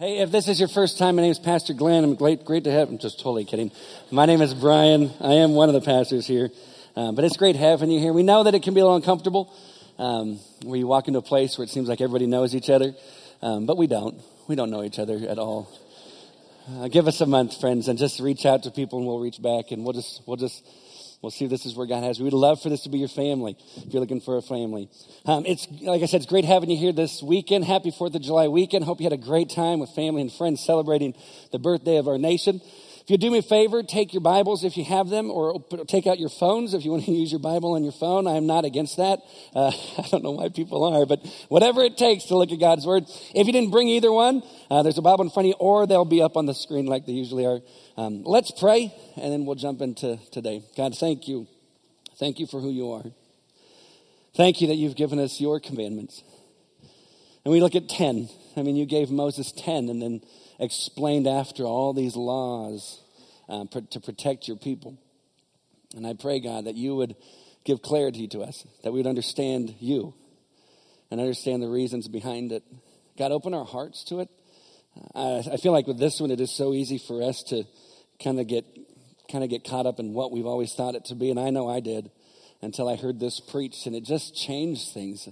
Hey, if this is your first time, my name is Pastor Glenn. I'm great to have. I'm just totally kidding. My name is Brian. I am one of the pastors here, but it's great having you here. We know that it can be a little uncomfortable where you walk into a place where it seems like everybody knows each other, but we don't. We don't know each other at all. Give us a month, friends, and just reach out to people, and we'll reach back, and we'll see if this is where God has you. We'd love for this to be your family, if you're looking for a family. It's like I said, it's great having you here this weekend. Happy 4th of July weekend. Hope you had a great time with family and friends celebrating the birthday of our nation. If you do me a favor, take your Bibles if you have them, or take out your phones if you want to use your Bible on your phone. I am not against that. I don't know why people are, but whatever it takes to look at God's Word. If you didn't bring either one, there's a Bible in front of you, or they'll be up on the screen like they usually are. Let's pray, and then we'll jump into today. God, thank you. Thank you for who you are. Thank you that you've given us your commandments. And we look at 10. I mean, you gave Moses 10, and then explained after all these laws to protect your people. And I pray, God, that you would give clarity to us, that we would understand you and understand the reasons behind it. God, open our hearts to it. I feel like with this one, it is so easy for us to kind of get caught up in what we've always thought it to be. And I know I did until I heard this preached, and it just changed things.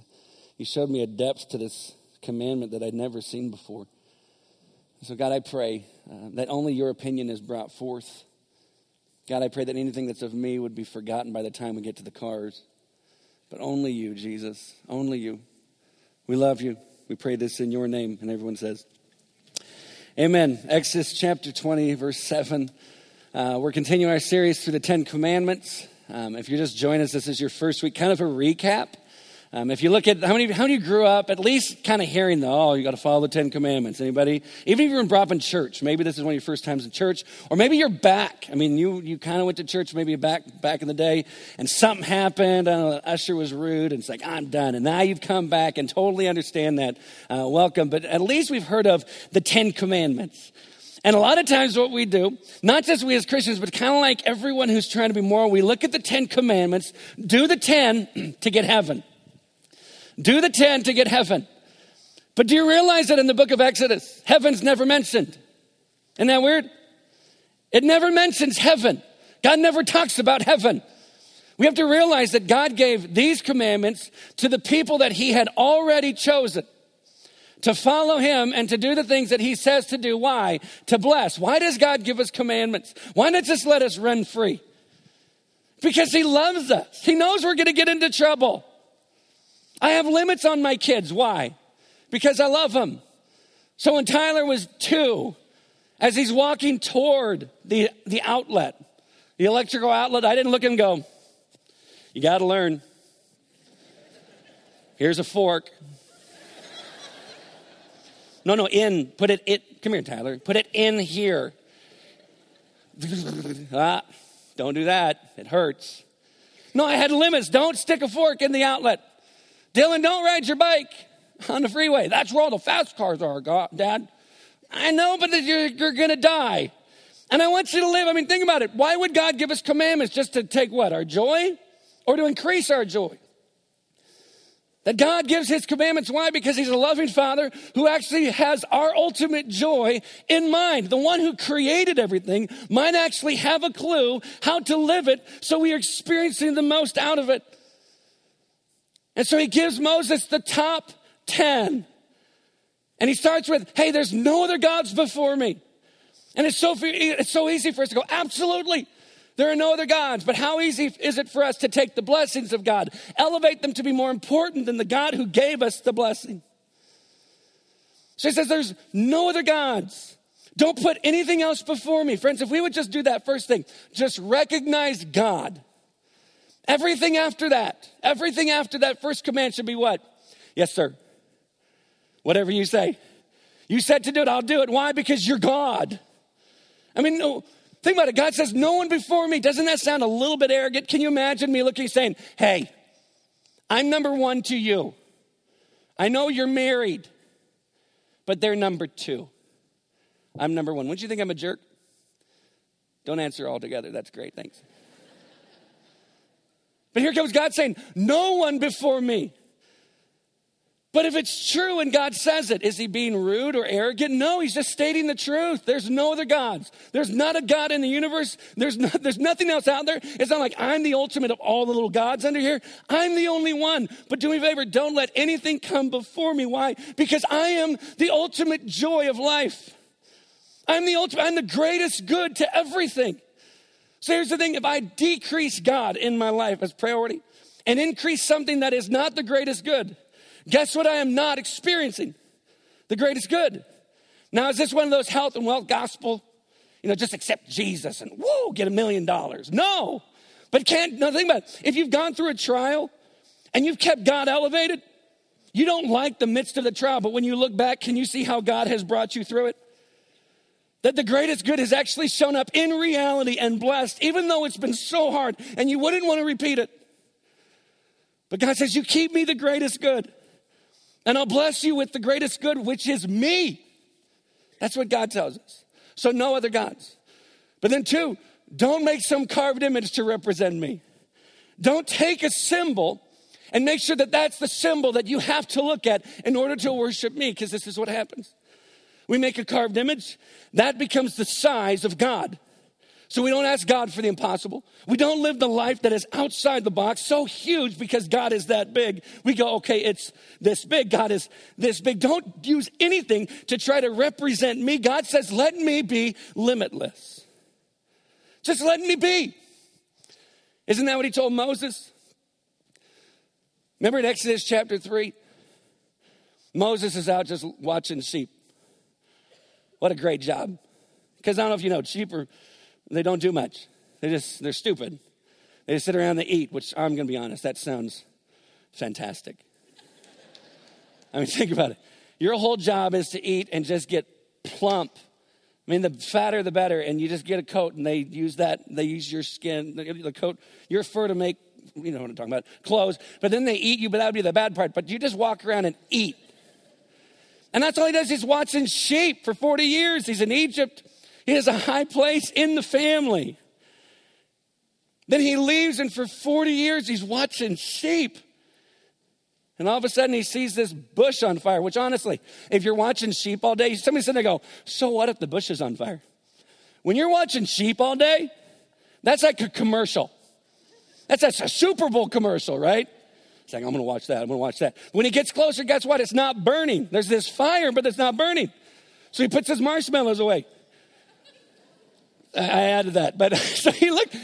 You showed me a depth to this commandment that I'd never seen before. So, God, I pray that only your opinion is brought forth. God, I pray that anything that's of me would be forgotten by the time we get to the cars. But only you, Jesus, only you. We love you. We pray this in your name. And everyone says, amen. Exodus chapter 20, verse 7. We're continuing our series through the Ten Commandments. If you're just joining us, this is your first week, kind of a recap. If you look at how many grew up at least kind of hearing you got to follow the Ten Commandments. Anybody? Even if you were brought up in church, maybe this is one of your first times in church, or maybe you're back. I mean, you kind of went to church, maybe back in the day, and something happened. I don't know, the usher was rude, and it's like, I'm done. And now you've come back and totally understand that. Welcome. But at least we've heard of the Ten Commandments. And a lot of times what we do, not just we as Christians, but kind of like everyone who's trying to be moral, we look at the Ten Commandments, do the 10 to get heaven. Do the 10 to get heaven. But do you realize that in the book of Exodus, heaven's never mentioned? Isn't that weird? It never mentions heaven. God never talks about heaven. We have to realize that God gave these commandments to the people that he had already chosen to follow him and to do the things that he says to do. Why? To bless. Why does God give us commandments? Why not just let us run free? Because he loves us. He knows we're going to get into trouble. I have limits on my kids. Why? Because I love them. So when Tyler was 2, as he's walking toward the outlet, the electrical outlet, I didn't look at him and go, you got to learn. Here's a fork. No, in. Put it in. Come here, Tyler. Put it in here. Don't do that. It hurts. No, I had limits. Don't stick a fork in the outlet. Dylan, don't ride your bike on the freeway. That's where all the fast cars are, God, Dad. I know, but you're going to die. And I want you to live. I mean, think about it. Why would God give us commandments just to take what? Our joy? Or to increase our joy? That God gives his commandments. Why? Because he's a loving Father who actually has our ultimate joy in mind. The one who created everything might actually have a clue how to live it so we are experiencing the most out of it. And so he gives Moses the top 10. And he starts with, hey, there's no other gods before me. And it's so easy for us to go, absolutely, there are no other gods. But how easy is it for us to take the blessings of God, elevate them to be more important than the God who gave us the blessing? So he says, there's no other gods. Don't put anything else before me. Friends, if we would just do that first thing, just recognize God. Everything after that first command should be what? Yes, sir. Whatever you say. You said to do it, I'll do it. Why? Because you're God. I mean, no, think about it. God says, no one before me. Doesn't that sound a little bit arrogant? Can you imagine me looking saying, hey, I'm number one to you. I know you're married, but they're number 2. I'm number 1. Wouldn't you think I'm a jerk? Don't answer altogether. That's great. Thanks. But here comes God saying, no one before me. But if it's true and God says it, is he being rude or arrogant? No, he's just stating the truth. There's no other gods. There's not a God in the universe. There's nothing else out there. It's not like I'm the ultimate of all the little gods under here. I'm the only one. But do me a favor, don't let anything come before me. Why? Because I am the ultimate joy of life. I'm the ultimate. I'm the greatest good to everything. So here's the thing. If I decrease God in my life as priority and increase something that is not the greatest good, guess what I am not experiencing? The greatest good. Now, is this one of those health and wealth gospel? You know, just accept Jesus and whoa, get $1 million. No, but think about it. If you've gone through a trial and you've kept God elevated, you don't like the midst of the trial, but when you look back, can you see how God has brought you through it? That the greatest good has actually shown up in reality and blessed, even though it's been so hard and you wouldn't want to repeat it. But God says, you keep me the greatest good. And I'll bless you with the greatest good, which is me. That's what God tells us. So no other gods. But then two, don't make some carved image to represent me. Don't take a symbol and make sure that that's the symbol that you have to look at in order to worship me, because this is what happens. We make a carved image, that becomes the size of God. So we don't ask God for the impossible. We don't live the life that is outside the box, so huge because God is that big. We go, okay, it's this big. God is this big. Don't use anything to try to represent me. God says, let me be limitless. Just let me be. Isn't that what he told Moses? Remember in Exodus chapter 3, Moses is out just watching sheep. What a great job. Because I don't know if you know, sheep are... they don't do much. They're stupid. They just sit around and they eat, which I'm going to be honest, that sounds fantastic. I mean, think about it. Your whole job is to eat and just get plump. I mean, the fatter the better, and you just get a coat, and they use your skin, the coat, your fur to make, you know what I'm talking about, clothes, but then they eat you, but that would be the bad part. But you just walk around and eat. And that's all he does. He's watching sheep for 40 years. He's in Egypt. He has a high place in the family. Then he leaves, and for 40 years, he's watching sheep. And all of a sudden, he sees this bush on fire, which honestly, if you're watching sheep all day, somebody's sitting there go, so what if the bush is on fire? When you're watching sheep all day, that's like a commercial. That's a Super Bowl commercial, right? It's like, I'm going to watch that. I'm going to watch that. When he gets closer, guess what? It's not burning. There's this fire, but it's not burning. So he puts his marshmallows away. I added that, but so he looked,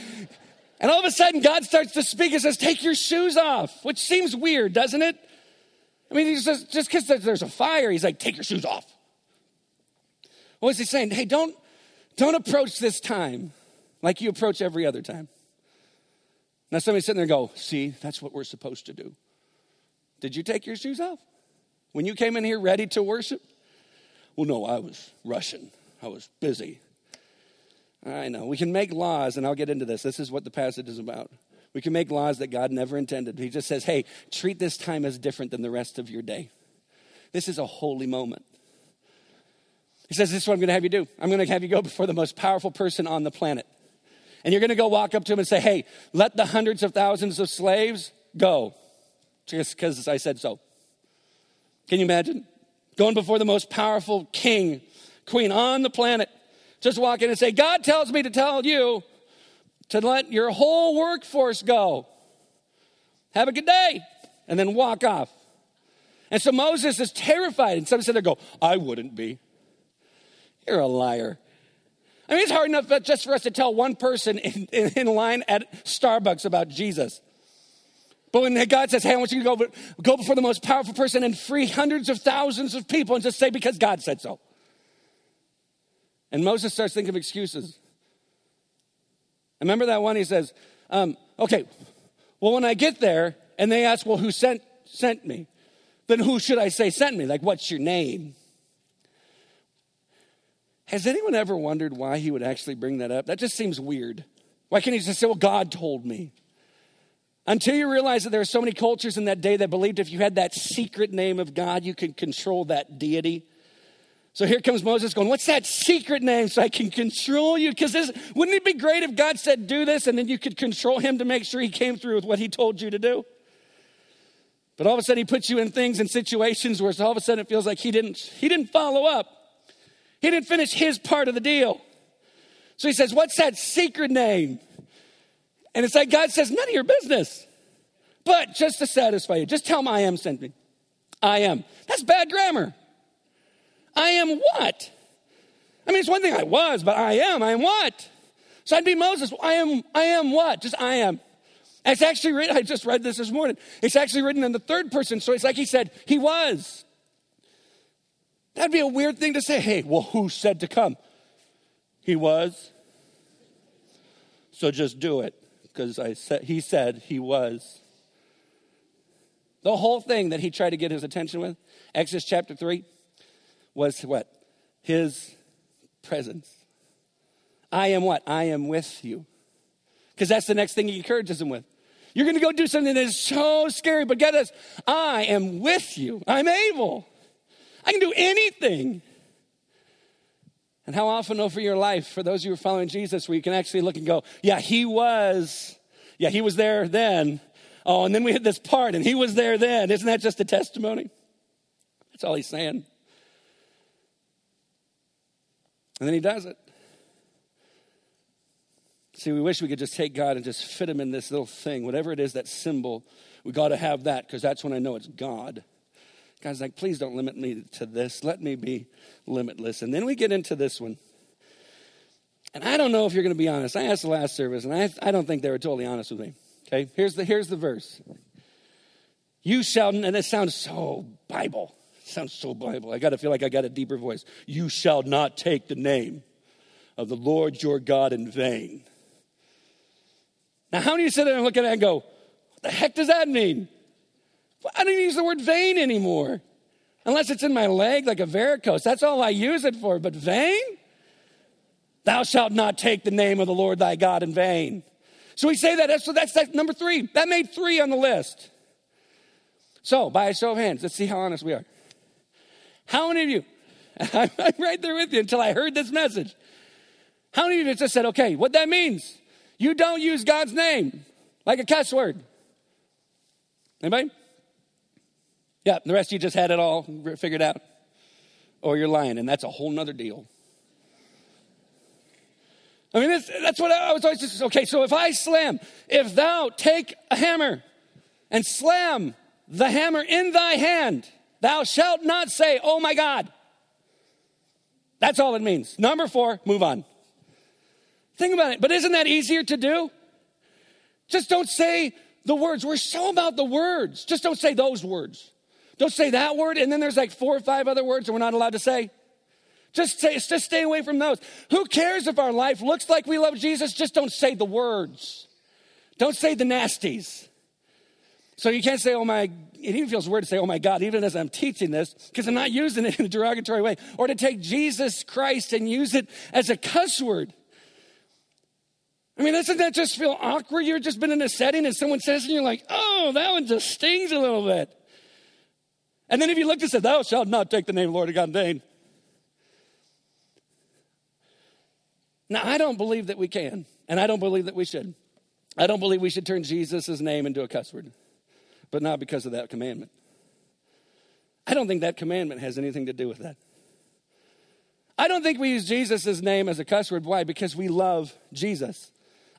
and all of a sudden God starts to speak and says, take your shoes off, which seems weird, doesn't it? I mean, he says, just because there's a fire, he's like, take your shoes off. What was he saying? Hey, don't approach this time like you approach every other time. Now somebody's sitting there and go, see, that's what we're supposed to do. Did you take your shoes off when you came in here ready to worship? Well, no, I was rushing. I was busy. I know. We can make laws, and I'll get into this. This is what the passage is about. We can make laws that God never intended. He just says, hey, treat this time as different than the rest of your day. This is a holy moment. He says, this is what I'm going to have you do. I'm going to have you go before the most powerful person on the planet. And you're going to go walk up to him and say, hey, let the hundreds of thousands of slaves go. Just because I said so. Can you imagine? Going before the most powerful king, queen on the planet. Just walk in and say, God tells me to tell you to let your whole workforce go. Have a good day. And then walk off. And so Moses is terrified. And some said, they go, I wouldn't be. You're a liar. I mean, it's hard enough just for us to tell one person in line at Starbucks about Jesus. But when God says, hey, I want you to go before the most powerful person and free hundreds of thousands of people and just say, because God said so. And Moses starts thinking of excuses. Remember that one? He says, okay, well, when I get there, and they ask, well, who sent me? Then who should I say sent me? Like, what's your name? Has anyone ever wondered why he would actually bring that up? That just seems weird. Why can't he just say, well, God told me? Until you realize that there are so many cultures in that day that believed if you had that secret name of God, you could control that deity. So here comes Moses going, what's that secret name so I can control you? Because wouldn't it be great if God said, do this, and then you could control him to make sure he came through with what he told you to do? But all of a sudden he puts you in things and situations where all of a sudden it feels like he didn't follow up. He didn't finish his part of the deal. So he says, what's that secret name? And it's like God says, none of your business. But just to satisfy you, just tell him I am sent me. I am. That's bad grammar. I am what? I mean, it's one thing I was, but I am what? So I'd be Moses. I am what? Just I am. And it's actually written, I just read this morning. It's actually written in the third person. So it's like he said, he was. That'd be a weird thing to say. Hey, well, who said to come? He was. So just do it. Because he said he was. The whole thing that he tried to get his attention with, Exodus chapter 3, was what? His presence. I am what? I am with you. Because that's the next thing he encourages him with. You're going to go do something that is so scary, but get this, I am with you. I'm able. I can do anything. And how often over your life, for those of you who are following Jesus, where you can actually look and go, yeah, he was. Yeah, he was there then. Oh, and then we hit this part, and he was there then. Isn't that just a testimony? That's all he's saying. And then he does it. See, we wish we could just take God and just fit him in this little thing. Whatever it is, that symbol, we got to have that because that's when I know it's God. God's like, please don't limit me to this. Let me be limitless. And then we get into this one. And I don't know if you're going to be honest. I asked the last service, and I don't think they were totally honest with me. Okay, here's the verse. You shall, and it sounds so Bible. It sounds so Bible. I got to feel like I got a deeper voice. You shall not take the name of the Lord your God in vain. Now, how do you sit there and look at it and go, what the heck does that mean? Well, I don't even use the word vain anymore. Unless it's in my leg like a varicose. That's all I use it for. But vain? Thou shalt not take the name of the Lord thy God in vain. So we say that. So that's number 3. That made 3 on the list. So by a show of hands, let's see how honest we are. How many of you, I'm right there with you until I heard this message. How many of you just said, okay, what that means? You don't use God's name like a cuss word. Anybody? Yeah, the rest of you just had it all figured out. Or you're lying, and that's a whole nother deal. I mean, that's what I was always just, okay, so if I slam, if thou take a hammer and slam the hammer in thy hand, thou shalt not say, oh my God. That's all it means. Number 4, move on. Think about it, but isn't that easier to do? Just don't say the words. We're so about the words. Just don't say those words. Don't say that word, and then there's like 4 or 5 other words that we're not allowed to say. Just stay away from those. Who cares if our life looks like we love Jesus? Just don't say the words. Don't say the nasties. So you can't say, oh my, it even feels weird to say, oh my God, even as I'm teaching this, because I'm not using it in a derogatory way. Or to take Jesus Christ and use it as a cuss word. I mean, doesn't that just feel awkward? You've just been in a setting and someone says, and you're like, oh, that one just stings a little bit. And then if you look and say, thou shalt not take the name of the Lord of God in vain. Now, I don't believe that we can, and I don't believe that we should. I don't believe we should turn Jesus' name into a cuss word, but not because of that commandment. I don't think that commandment has anything to do with that. I don't think we use Jesus' name as a cuss word. Why? Because we love Jesus.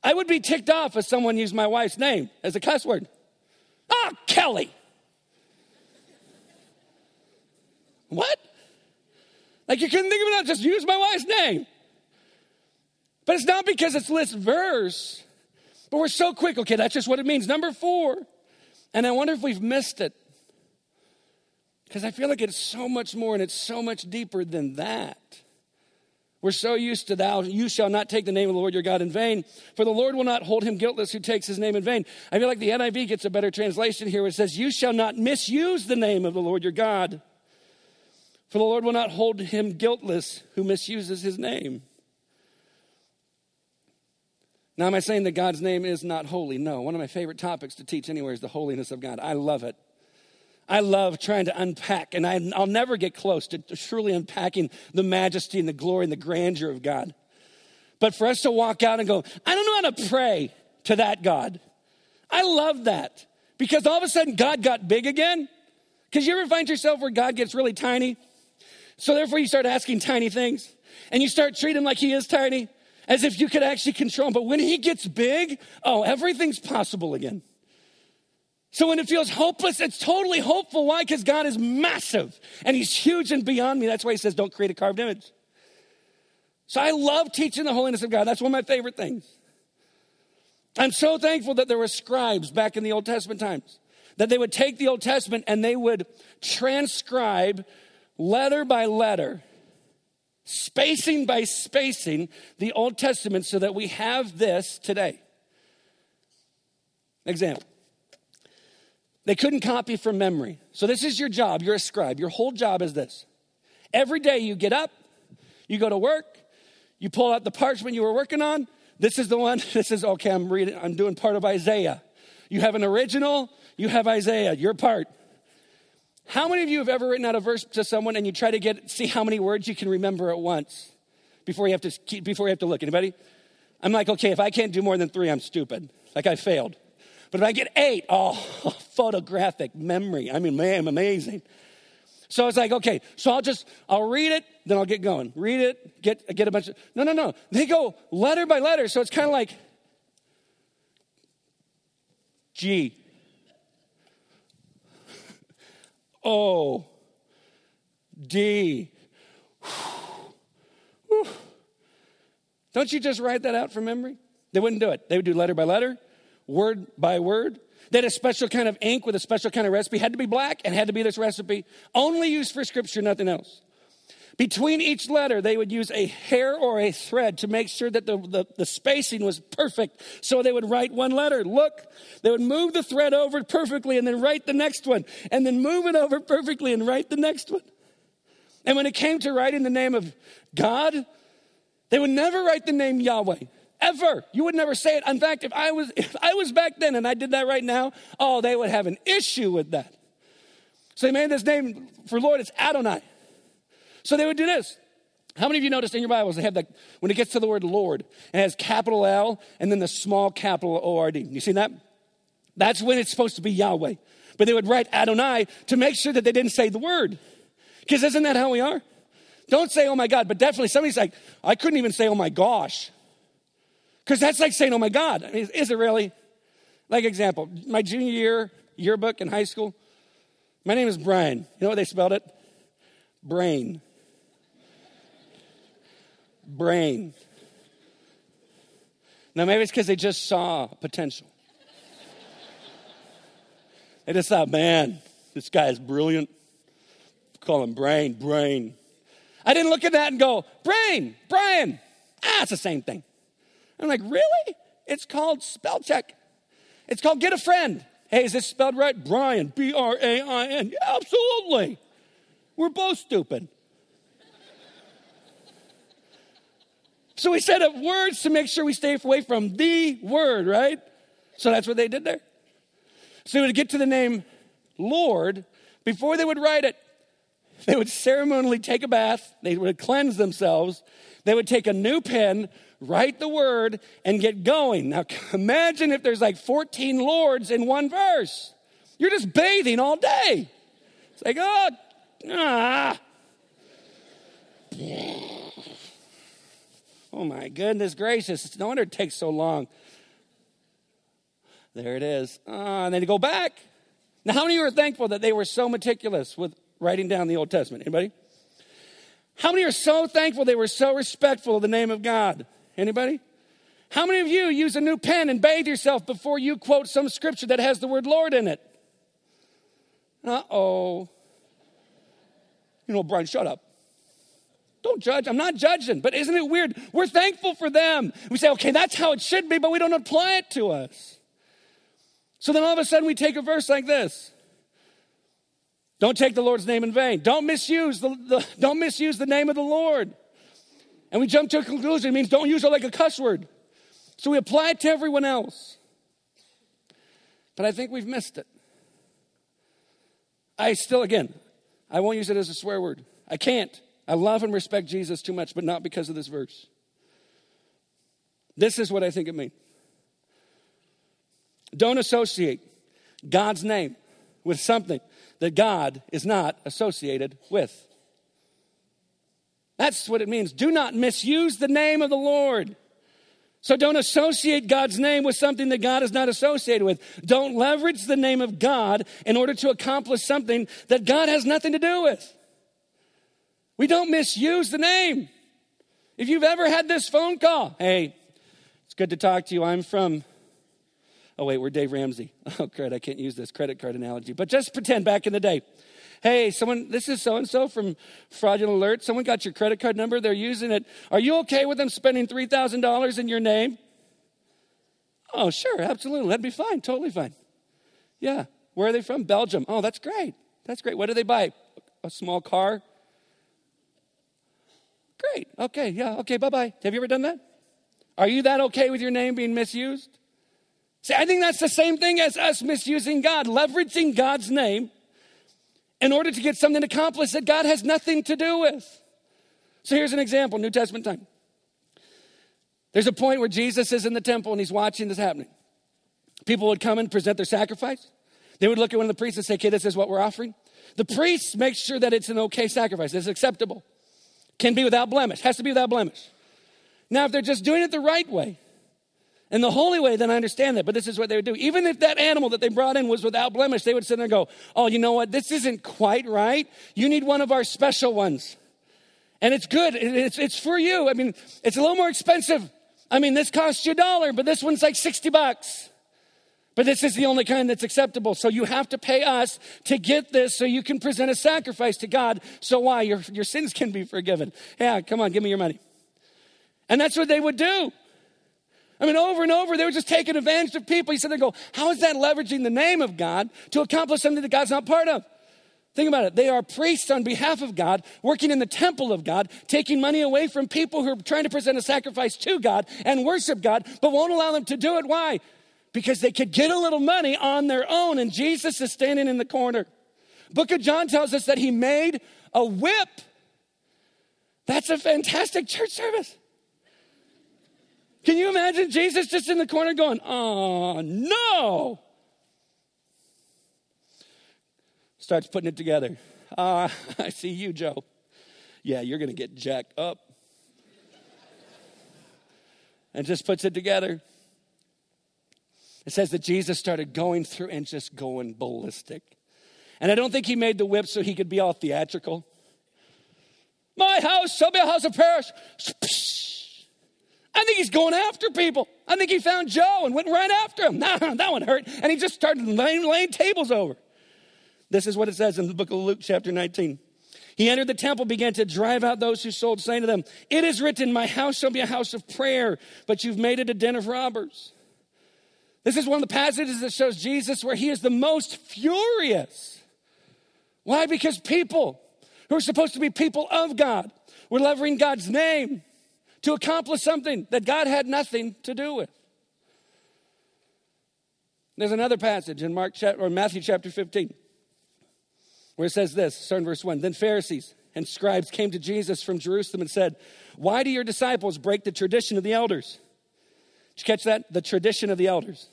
I would be ticked off if someone used my wife's name as a cuss word. Oh, Kelly. What? Like you couldn't think of it else, just use my wife's name. But it's not because it's this verse, but we're so quick. Okay, that's just what it means. Number 4, and I wonder if we've missed it because I feel like it's so much more and it's so much deeper than that. We're so used to thou, you shall not take the name of the Lord your God in vain, for the Lord will not hold him guiltless who takes his name in vain. I feel like the NIV gets a better translation here where it says, you shall not misuse the name of the Lord your God, for the Lord will not hold him guiltless who misuses his name. Now, am I saying that God's name is not holy? No. One of my favorite topics to teach anywhere is the holiness of God. I love it. I love trying to unpack, and I'll never get close to truly unpacking the majesty and the glory and the grandeur of God. But for us to walk out and go, I don't know how to pray to that God. I love that. Because all of a sudden God got big again. Because you ever find yourself where God gets really tiny? So therefore you start asking tiny things. And you start treating him like he is tiny. As if you could actually control him. But when he gets big, oh, everything's possible again. So when it feels hopeless, it's totally hopeful. Why? Because God is massive. And he's huge and beyond me. That's why he says don't create a carved image. So I love teaching the holiness of God. That's one of my favorite things. I'm so thankful that there were scribes back in the Old Testament times, that they would take the Old Testament and they would transcribe letter by letter, spacing by spacing, the Old Testament so that we have this today. Example. They couldn't copy from memory. So this is your job. You're a scribe. Your whole job is this. Every day you get up, you go to work, you pull out the parchment you were working on. This is the one. This is, okay, I'm reading. I'm doing part of Isaiah. You have an original. You have Isaiah, your part. How many of you have ever written out a verse to someone and you try to see how many words you can remember at once before you have to look? Anybody? I'm like, okay, if I can't do more than 3, I'm stupid. Like I failed. But if I get 8, oh, photographic memory. I mean, man, amazing. So I was like, okay, so I'll read it, then I'll get going. Read it, get a bunch of, no. They go letter by letter. So it's kind of like G, O, D. Whew. Don't you just write that out from memory? They wouldn't do it. They would do letter by letter, word by word. They had a special kind of ink with a special kind of recipe. Had to be black and had to be this recipe. Only used for scripture, nothing else. Between each letter, they would use a hair or a thread to make sure that the spacing was perfect. So they would write one letter. Look, they would move the thread over perfectly and then write the next one. And then move it over perfectly and write the next one. And when it came to writing the name of God, they would never write the name Yahweh. Ever. You would never say it. In fact, if I was back then and I did that right now, oh, they would have an issue with that. So they made this name for Lord, it's Adonai. So they would do this. How many of you noticed in your Bibles, they have that, when it gets to the word Lord, it has capital L and then the small capital O-R-D. You see that? That's when it's supposed to be Yahweh. But they would write Adonai to make sure that they didn't say the word. Because isn't that how we are? Don't say, oh my God, but definitely somebody's like, I couldn't even say, oh my gosh. Because that's like saying, oh my God. I mean, is it really? Like example, my junior year yearbook in high school. My name is Brian. You know what they spelled it? Brain. Brain. Now maybe it's because they just saw potential. They just thought, man, this guy is brilliant. Call him Brain. I didn't look at that and go, Brain, Brian. Ah, it's the same thing. I'm like, really? It's called spell check. It's called get a friend. Hey, is this spelled right? Brian, B-R-A-I-N. Yeah, absolutely. We're both stupid. So we set up words to make sure we stay away from the word, right? So that's what they did there. So they would get to the name Lord. Before they would write it, they would ceremonially take a bath. They would cleanse themselves. They would take a new pen, write the word, and get going. Now, imagine if there's like 14 Lords in one verse. You're just bathing all day. It's like, oh my goodness gracious. It's no wonder it takes so long. There it is. And then you go back. Now, how many are thankful that they were so meticulous with writing down the Old Testament? Anybody? How many are so thankful they were so respectful of the name of God? Anybody? How many of you use a new pen and bathe yourself before you quote some scripture that has the word Lord in it? Uh-oh. You know, Brian, shut up. Don't judge. I'm not judging, but isn't it weird? We're thankful for them. We say, okay, that's how it should be, but we don't apply it to us. So then all of a sudden we take a verse like this. Don't take the Lord's name in vain. Don't misuse the name of the Lord. And we jump to a conclusion. It means don't use it like a cuss word. So we apply it to everyone else. But I think we've missed it. I won't use it as a swear word. I can't. I love and respect Jesus too much, but not because of this verse. This is what I think it means. Don't associate. God's name with something that God is not associated with. That's what it means. Do not misuse the name of the Lord. So don't associate God's name with something that God is not associated with. Don't leverage the name of God in order to accomplish something that God has nothing to do with. We don't misuse the name. If you've ever had this phone call, hey, it's good to talk to you. I'm from, oh wait, we're Dave Ramsey. Oh, crud, I can't use this credit card analogy. But just pretend back in the day. Hey, someone, this is so-and-so from Fraudulent Alert. Someone got your credit card number. They're using it. Are you okay with them spending $3,000 in your name? Oh, sure, absolutely. That'd be fine, totally fine. Yeah. Where are they from? Belgium. Oh, that's great. That's great. What do they buy? A small car? Great. Okay, yeah, okay, bye-bye. Have you ever done that? Are you that okay with your name being misused? See, I think that's the same thing as us misusing God, leveraging God's name in order to get something accomplished that God has nothing to do with. So here's an example, New Testament time. There's a point where Jesus is in the temple and he's watching this happening. People would come and present their sacrifice. They would look at one of the priests and say, okay, this is what we're offering. The priest makes sure that it's an okay sacrifice. It's acceptable. Can be without blemish. Has to be without blemish. Now, if they're just doing it the right way, in the holy way, then I understand that, but this is what they would do. Even if that animal that they brought in was without blemish, they would sit there and go, oh, you know what? This isn't quite right. You need one of our special ones. And it's good. It's for you. I mean, it's a little more expensive. I mean, this costs you $1, but this one's like $60. But this is the only kind that's acceptable. So you have to pay us to get this so you can present a sacrifice to God. So why? Your sins can be forgiven. Yeah, come on, give me your money. And that's what they would do. I mean, over and over, they were just taking advantage of people. You sit there and go, how is that leveraging the name of God to accomplish something that God's not part of? Think about it. They are priests on behalf of God, working in the temple of God, taking money away from people who are trying to present a sacrifice to God and worship God, but won't allow them to do it. Why? Because they could get a little money on their own, and Jesus is standing in the corner. Book of John tells us that he made a whip. That's a fantastic church service. Can you imagine Jesus just in the corner going, oh, no. Starts putting it together. I see you, Joe. Yeah, you're going to get jacked up. And just puts it together. It says that Jesus started going through and just going ballistic. And I don't think he made the whip so he could be all theatrical. My house shall be a house of prayer. I think he's going after people. I think he found Joe and went right after him. Nah, that one hurt. And he just started laying tables over. This is what it says in the book of Luke chapter 19. He entered the temple, began to drive out those who sold, saying to them, it is written, my house shall be a house of prayer, but you've made it a den of robbers. This is one of the passages that shows Jesus where he is the most furious. Why? Because people who are supposed to be people of God were leveraging God's name to accomplish something that God had nothing to do with. There's another passage in Matthew chapter 15 where it says this, starting verse 1. Then Pharisees and scribes came to Jesus from Jerusalem and said, why do your disciples break the tradition of the elders? Did you catch that? The tradition of the elders.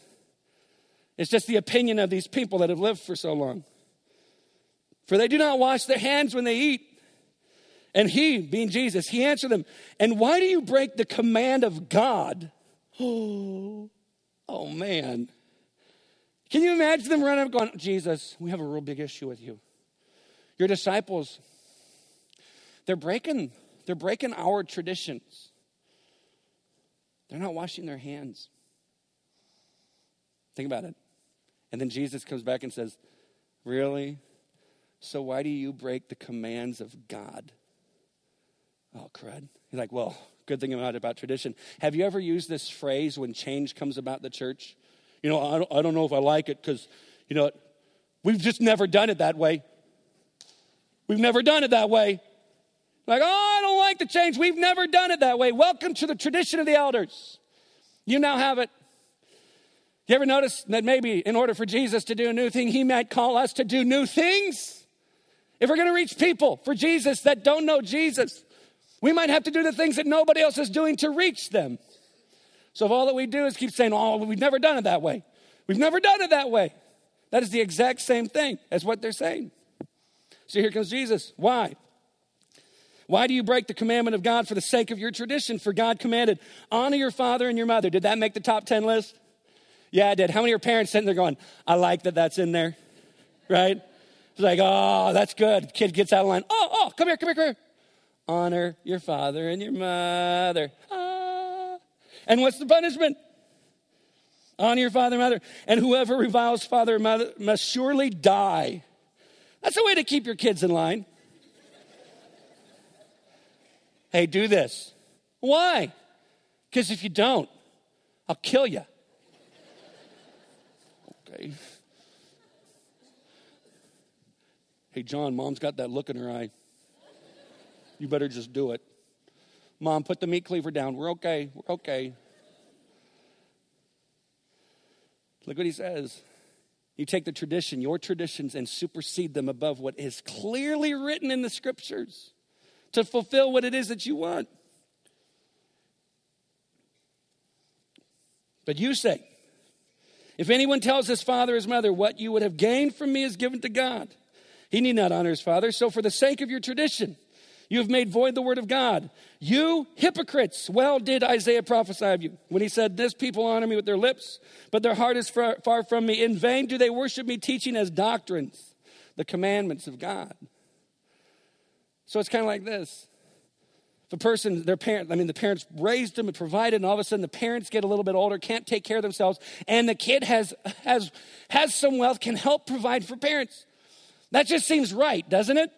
It's just the opinion of these people that have lived for so long. For they do not wash their hands when they eat. And he, being Jesus, he answered them, and why do you break the command of God? Oh, man. Can you imagine them running up going, Jesus, we have a real big issue with you. Your disciples, they're breaking our traditions. They're not washing their hands. Think about it. And then Jesus comes back and says, really? So why do you break the commands of God? Oh, crud. You're like, well, good thing about tradition. Have you ever used this phrase when change comes about the church? You know, I don't know if I like it because, you know, we've just never done it that way. We've never done it that way. Like, oh, I don't like the change. We've never done it that way. Welcome to the tradition of the elders. You now have it. You ever notice that maybe in order for Jesus to do a new thing, he might call us to do new things? If we're going to reach people for Jesus that don't know Jesus, we might have to do the things that nobody else is doing to reach them. So if all that we do is keep saying, oh, we've never done it that way. We've never done it that way. That is the exact same thing as what they're saying. So here comes Jesus. Why? Why do you break the commandment of God for the sake of your tradition? For God commanded, honor your father and your mother. Did that make the top 10 list? Yeah, it did. How many of your parents sitting there going, I like that that's in there, right? It's like, oh, that's good. Kid gets out of line. Oh, come here. Honor your father and your mother. Ah. And what's the punishment? Honor your father and mother. And whoever reviles father and mother must surely die. That's a way to keep your kids in line. Hey, do this. Why? Because if you don't, I'll kill you. Okay. Hey, John, Mom's got that look in her eye. You better just do it. Mom, put the meat cleaver down. We're okay. Look what he says. You take the tradition, your traditions, and supersede them above what is clearly written in the scriptures to fulfill what it is that you want. But you say, if anyone tells his father or his mother, what you would have gained from me is given to God, he need not honor his father. So for the sake of your tradition, you have made void the word of God. You hypocrites, well did Isaiah prophesy of you when he said, this people honor me with their lips, but their heart is far from me. In vain do they worship me, teaching as doctrines the commandments of God. So it's kind of like this. The parents raised them and provided, and all of a sudden the parents get a little bit older, can't take care of themselves, and the kid has some wealth, can help provide for parents. That just seems right, doesn't it?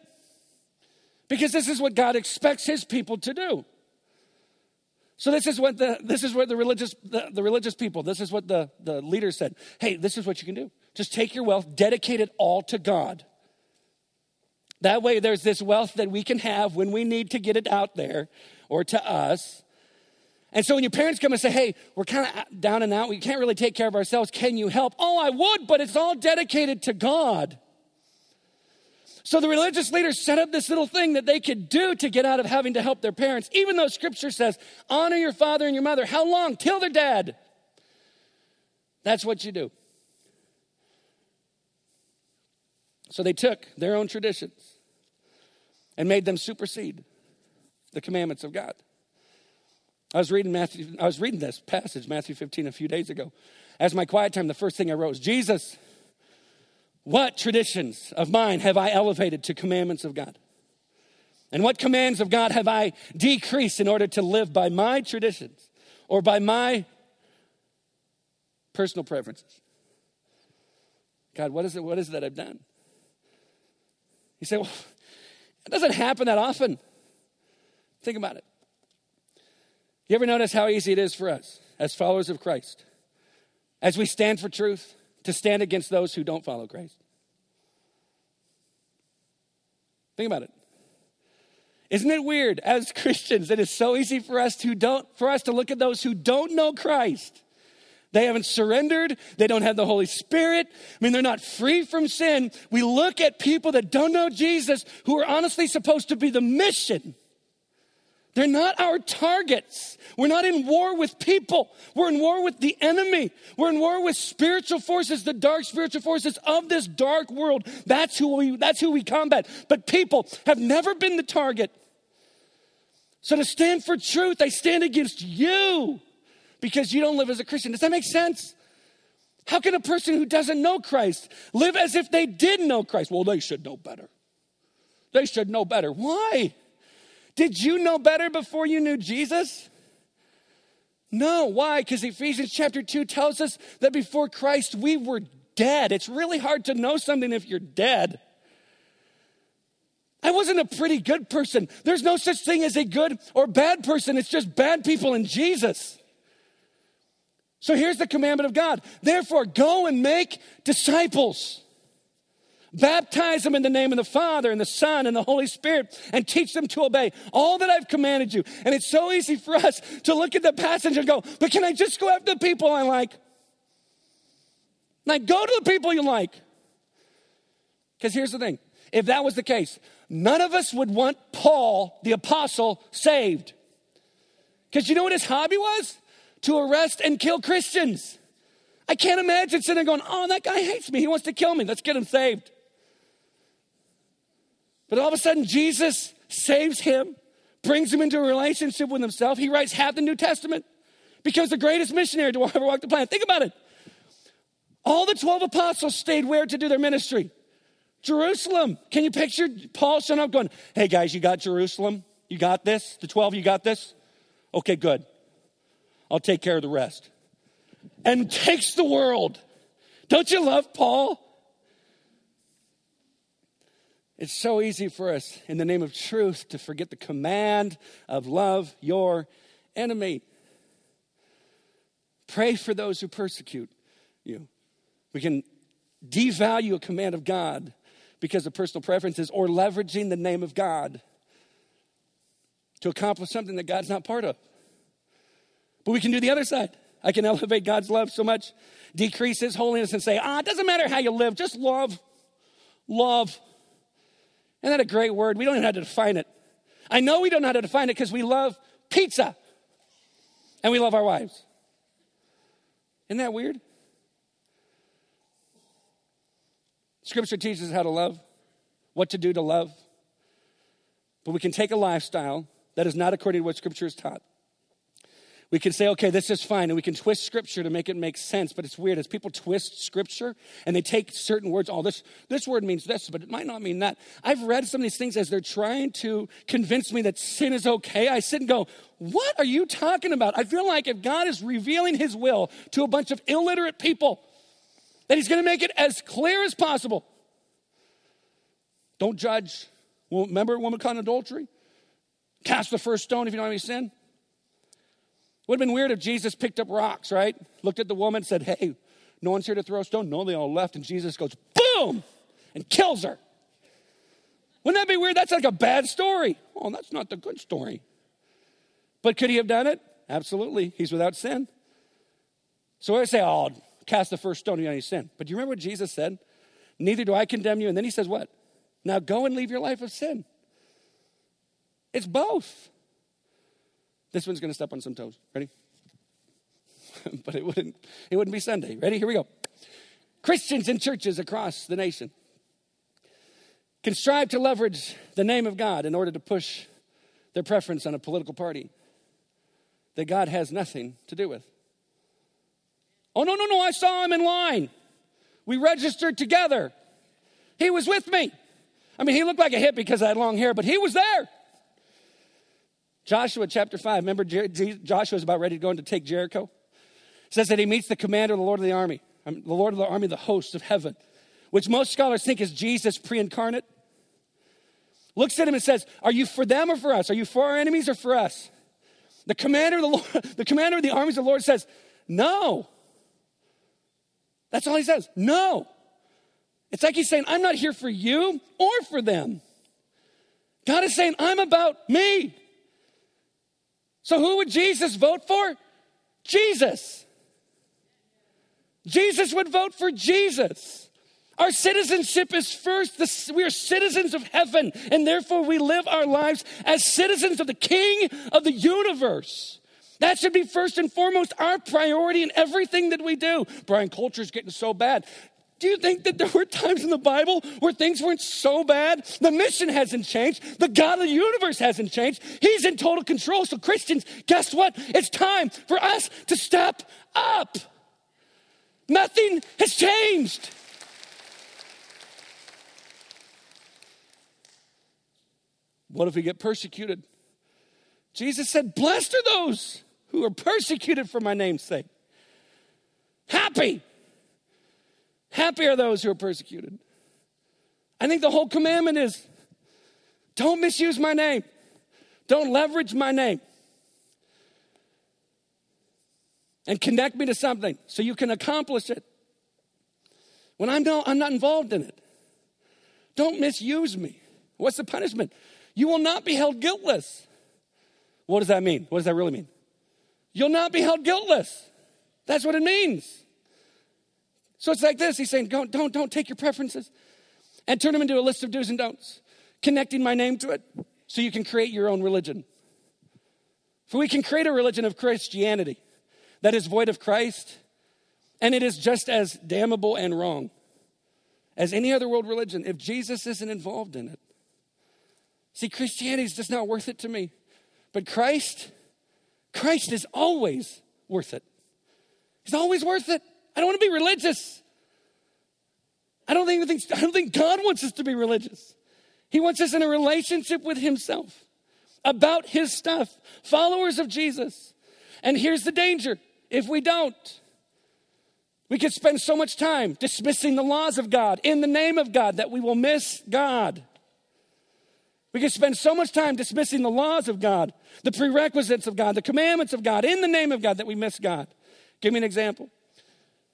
Because this is what God expects his people to do. So the leaders said, hey, this is what you can do. Just take your wealth, dedicate it all to God. That way there's this wealth that we can have when we need to get it out there or to us. And so when your parents come and say, hey, we're kind of down and out, we can't really take care of ourselves, can you help? Oh, I would, but it's all dedicated to God. So the religious leaders set up this little thing that they could do to get out of having to help their parents, even though scripture says, honor your father and your mother. How long? Till they're dead. That's what you do. So they took their own traditions and made them supersede the commandments of God. I was reading this passage, Matthew 15, a few days ago. As my quiet time, the first thing I wrote was, Jesus, what traditions of mine have I elevated to commandments of God? And what commands of God have I decreased in order to live by my traditions or by my personal preferences? God, what is it that I've done? You say, well, it doesn't happen that often. Think about it. You ever notice how easy it is for us as followers of Christ, as we stand for truth, to stand against those who don't follow Christ? Think about it. Isn't it weird as Christians? It is so easy for us to look at those who don't know Christ. They haven't surrendered. They don't have the Holy Spirit. I mean, they're not free from sin. We look at people that don't know Jesus, who are honestly supposed to be the mission. They're not our targets. We're not in war with people. We're in war with the enemy. We're in war with spiritual forces, the dark spiritual forces of this dark world. That's who we combat. But people have never been the target. So to stand for truth, I stand against you because you don't live as a Christian. Does that make sense? How can a person who doesn't know Christ live as if they did know Christ? Well, they should know better. They should know better. Why? Did you know better before you knew Jesus? No, why? Because Ephesians chapter 2 tells us that before Christ we were dead. It's really hard to know something if you're dead. I wasn't a pretty good person. There's no such thing as a good or bad person. It's just bad people in Jesus. So here's the commandment of God. Therefore, go and make disciples. Baptize them in the name of the Father and the Son and the Holy Spirit, and teach them to obey all that I've commanded you. And it's so easy for us to look at the passage and go, but can I just go after the people I like? Like, go to the people you like. Because here's the thing. If that was the case, none of us would want Paul, the apostle, saved. Because you know what his hobby was? To arrest and kill Christians. I can't imagine sitting there going, oh, that guy hates me. He wants to kill me. Let's get him saved. But all of a sudden, Jesus saves him, brings him into a relationship with himself. He writes half the New Testament, becomes the greatest missionary to ever walk the planet. Think about it. All the 12 apostles stayed where to do their ministry? Jerusalem. Can you picture Paul showing up going, hey guys, you got Jerusalem? You got this? The 12, you got this? Okay, good. I'll take care of the rest. And takes the world. Don't you love Paul? It's so easy for us in the name of truth to forget the command of love your enemy. Pray for those who persecute you. We can devalue a command of God because of personal preferences or leveraging the name of God to accomplish something that God's not part of. But we can do the other side. I can elevate God's love so much, decrease his holiness and say, it doesn't matter how you live, just love. Isn't that a great word? We don't even know how to define it. I know we don't know how to define it because we love pizza and we love our wives. Isn't that weird? Scripture teaches us how to love, what to do to love. But we can take a lifestyle that is not according to what Scripture is taught. We can say, okay, this is fine, and we can twist Scripture to make it make sense, but it's weird. As people twist Scripture, and they take certain words, this word means this, but it might not mean that. I've read some of these things as they're trying to convince me that sin is okay. I sit and go, what are you talking about? I feel like if God is revealing his will to a bunch of illiterate people, that he's going to make it as clear as possible. Don't judge. Well, remember woman caught in adultery? Cast the first stone if you don't have any sin. Would have been weird if Jesus picked up rocks, right? Looked at the woman and said, hey, no one's here to throw a stone. No, they all left. And Jesus goes, boom, and kills her. Wouldn't that be weird? That's like a bad story. Oh, that's not the good story. But could he have done it? Absolutely. He's without sin. So I say, cast the first stone if you have any sin. But do you remember what Jesus said? Neither do I condemn you. And then he says what? Now go and leave your life of sin. It's both. This one's going to step on some toes. Ready? But it wouldn't be Sunday. Ready? Here we go. Christians in churches across the nation can strive to leverage the name of God in order to push their preference on a political party that God has nothing to do with. Oh, no, I saw him in line. We registered together. He was with me. I mean, he looked like a hippie because I had long hair, but he was there. Joshua chapter 5, remember Joshua's about ready to go in to take Jericho? It says that he meets the commander of the Lord of the army, the Lord of the army, the hosts of heaven, which most scholars think is Jesus pre-incarnate. Looks at him and says, are you for them or for us? Are you for our enemies or for us? The commander of the Lord, the commander of the armies of the Lord says, no. That's all he says, no. It's like he's saying, I'm not here for you or for them. God is saying, I'm about me. So who would Jesus vote for? Jesus. Jesus would vote for Jesus. Our citizenship is first. We are citizens of heaven, and therefore we live our lives as citizens of the King of the universe. That should be first and foremost our priority in everything that we do. Brian, culture's getting so bad. Do you think that there were times in the Bible where things weren't so bad? The mission hasn't changed. The God of the universe hasn't changed. He's in total control. So Christians, guess what? It's time for us to step up. Nothing has changed. What if we get persecuted? Jesus said, blessed are those who are persecuted for my name's sake. Happy are those who are persecuted. I think the whole commandment is, don't misuse my name. Don't leverage my name. And connect me to something so you can accomplish it. When I'm not involved in it. Don't misuse me. What's the punishment? You will not be held guiltless. What does that mean? What does that really mean? You'll not be held guiltless. That's what it means. So it's like this. He's saying, don't take your preferences and turn them into a list of do's and don'ts, connecting my name to it so you can create your own religion. For we can create a religion of Christianity that is void of Christ And it is just as damnable and wrong as any other world religion if Jesus isn't involved in it. See, Christianity is just not worth it to me. But Christ is always worth it. He's always worth it. I don't want to be religious. I don't think God wants us to be religious. He wants us in a relationship with himself about his stuff, followers of Jesus. And here's the danger. If we don't, we could spend so much time dismissing the laws of God in the name of God that we will miss God. We could spend so much time dismissing the laws of God, the prerequisites of God, the commandments of God in the name of God that we miss God. Give me an example.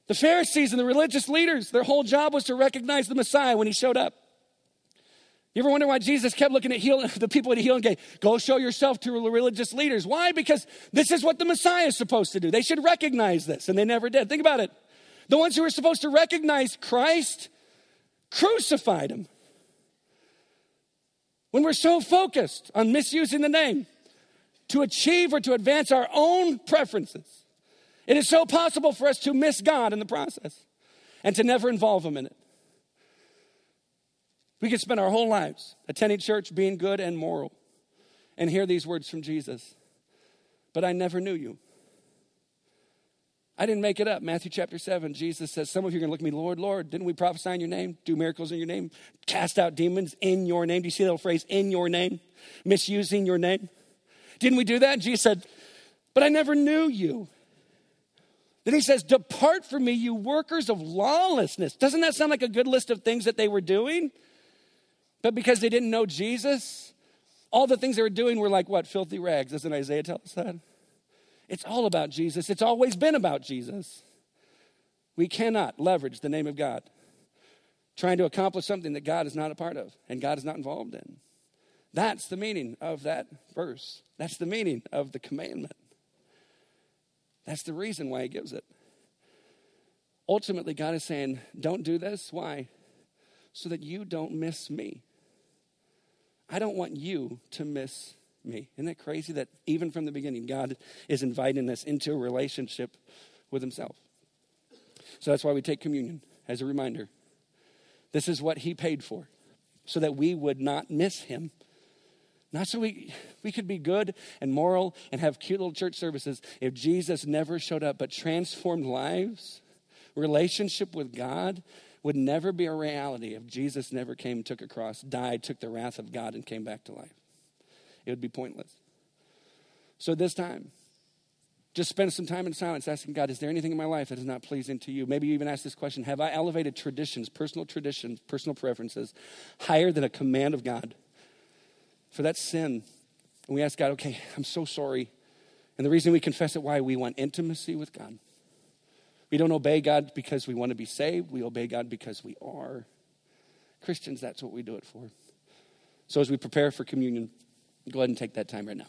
The Pharisees and the religious leaders, their whole job was to recognize the Messiah when he showed up. You ever wonder why Jesus kept looking at the people at healing gate? Go show yourself to religious leaders. Why? Because this is what the Messiah is supposed to do. They should recognize this, and they never did. Think about it. The ones who were supposed to recognize Christ crucified him. When we're so focused on misusing the name to achieve or to advance our own preferences, it is so possible for us to miss God in the process and to never involve him in it. We could spend our whole lives attending church, being good and moral, and hear these words from Jesus. But I never knew you. I didn't make it up. Matthew chapter 7, Jesus says, some of you are going to look at me, Lord, Lord, didn't we prophesy in your name, do miracles in your name, cast out demons in your name? Do you see that little phrase, in your name, misusing your name? Didn't we do that? And Jesus said, but I never knew you. Then he says, depart from me, you workers of lawlessness. Doesn't that sound like a good list of things that they were doing? But because they didn't know Jesus, all the things they were doing were like what? Filthy rags. Doesn't Isaiah tell us that? It's all about Jesus. It's always been about Jesus. We cannot leverage the name of God trying to accomplish something that God is not a part of and God is not involved in. That's the meaning of that verse. That's the meaning of the commandment. That's the reason why he gives it. Ultimately, God is saying, don't do this. Why? So that you don't miss me. I don't want you to miss me. Isn't that crazy that even from the beginning, God is inviting us into a relationship with himself? So that's why we take communion as a reminder. This is what he paid for so that we would not miss him. Not so we could be good and moral and have cute little church services if Jesus never showed up, but transformed lives, relationship with God, would never be a reality if Jesus never came, took a cross, died, took the wrath of God, and came back to life. It would be pointless. So this time, just spend some time in silence asking God, is there anything in my life that is not pleasing to you? Maybe you even ask this question, have I elevated traditions, personal preferences, higher than a command of God? For that sin, and we ask God, okay, I'm so sorry. And the reason we confess it, why? We want intimacy with God. We don't obey God because we want to be saved. We obey God because we are Christians. That's what we do it for. So as we prepare for communion, go ahead and take that time right now.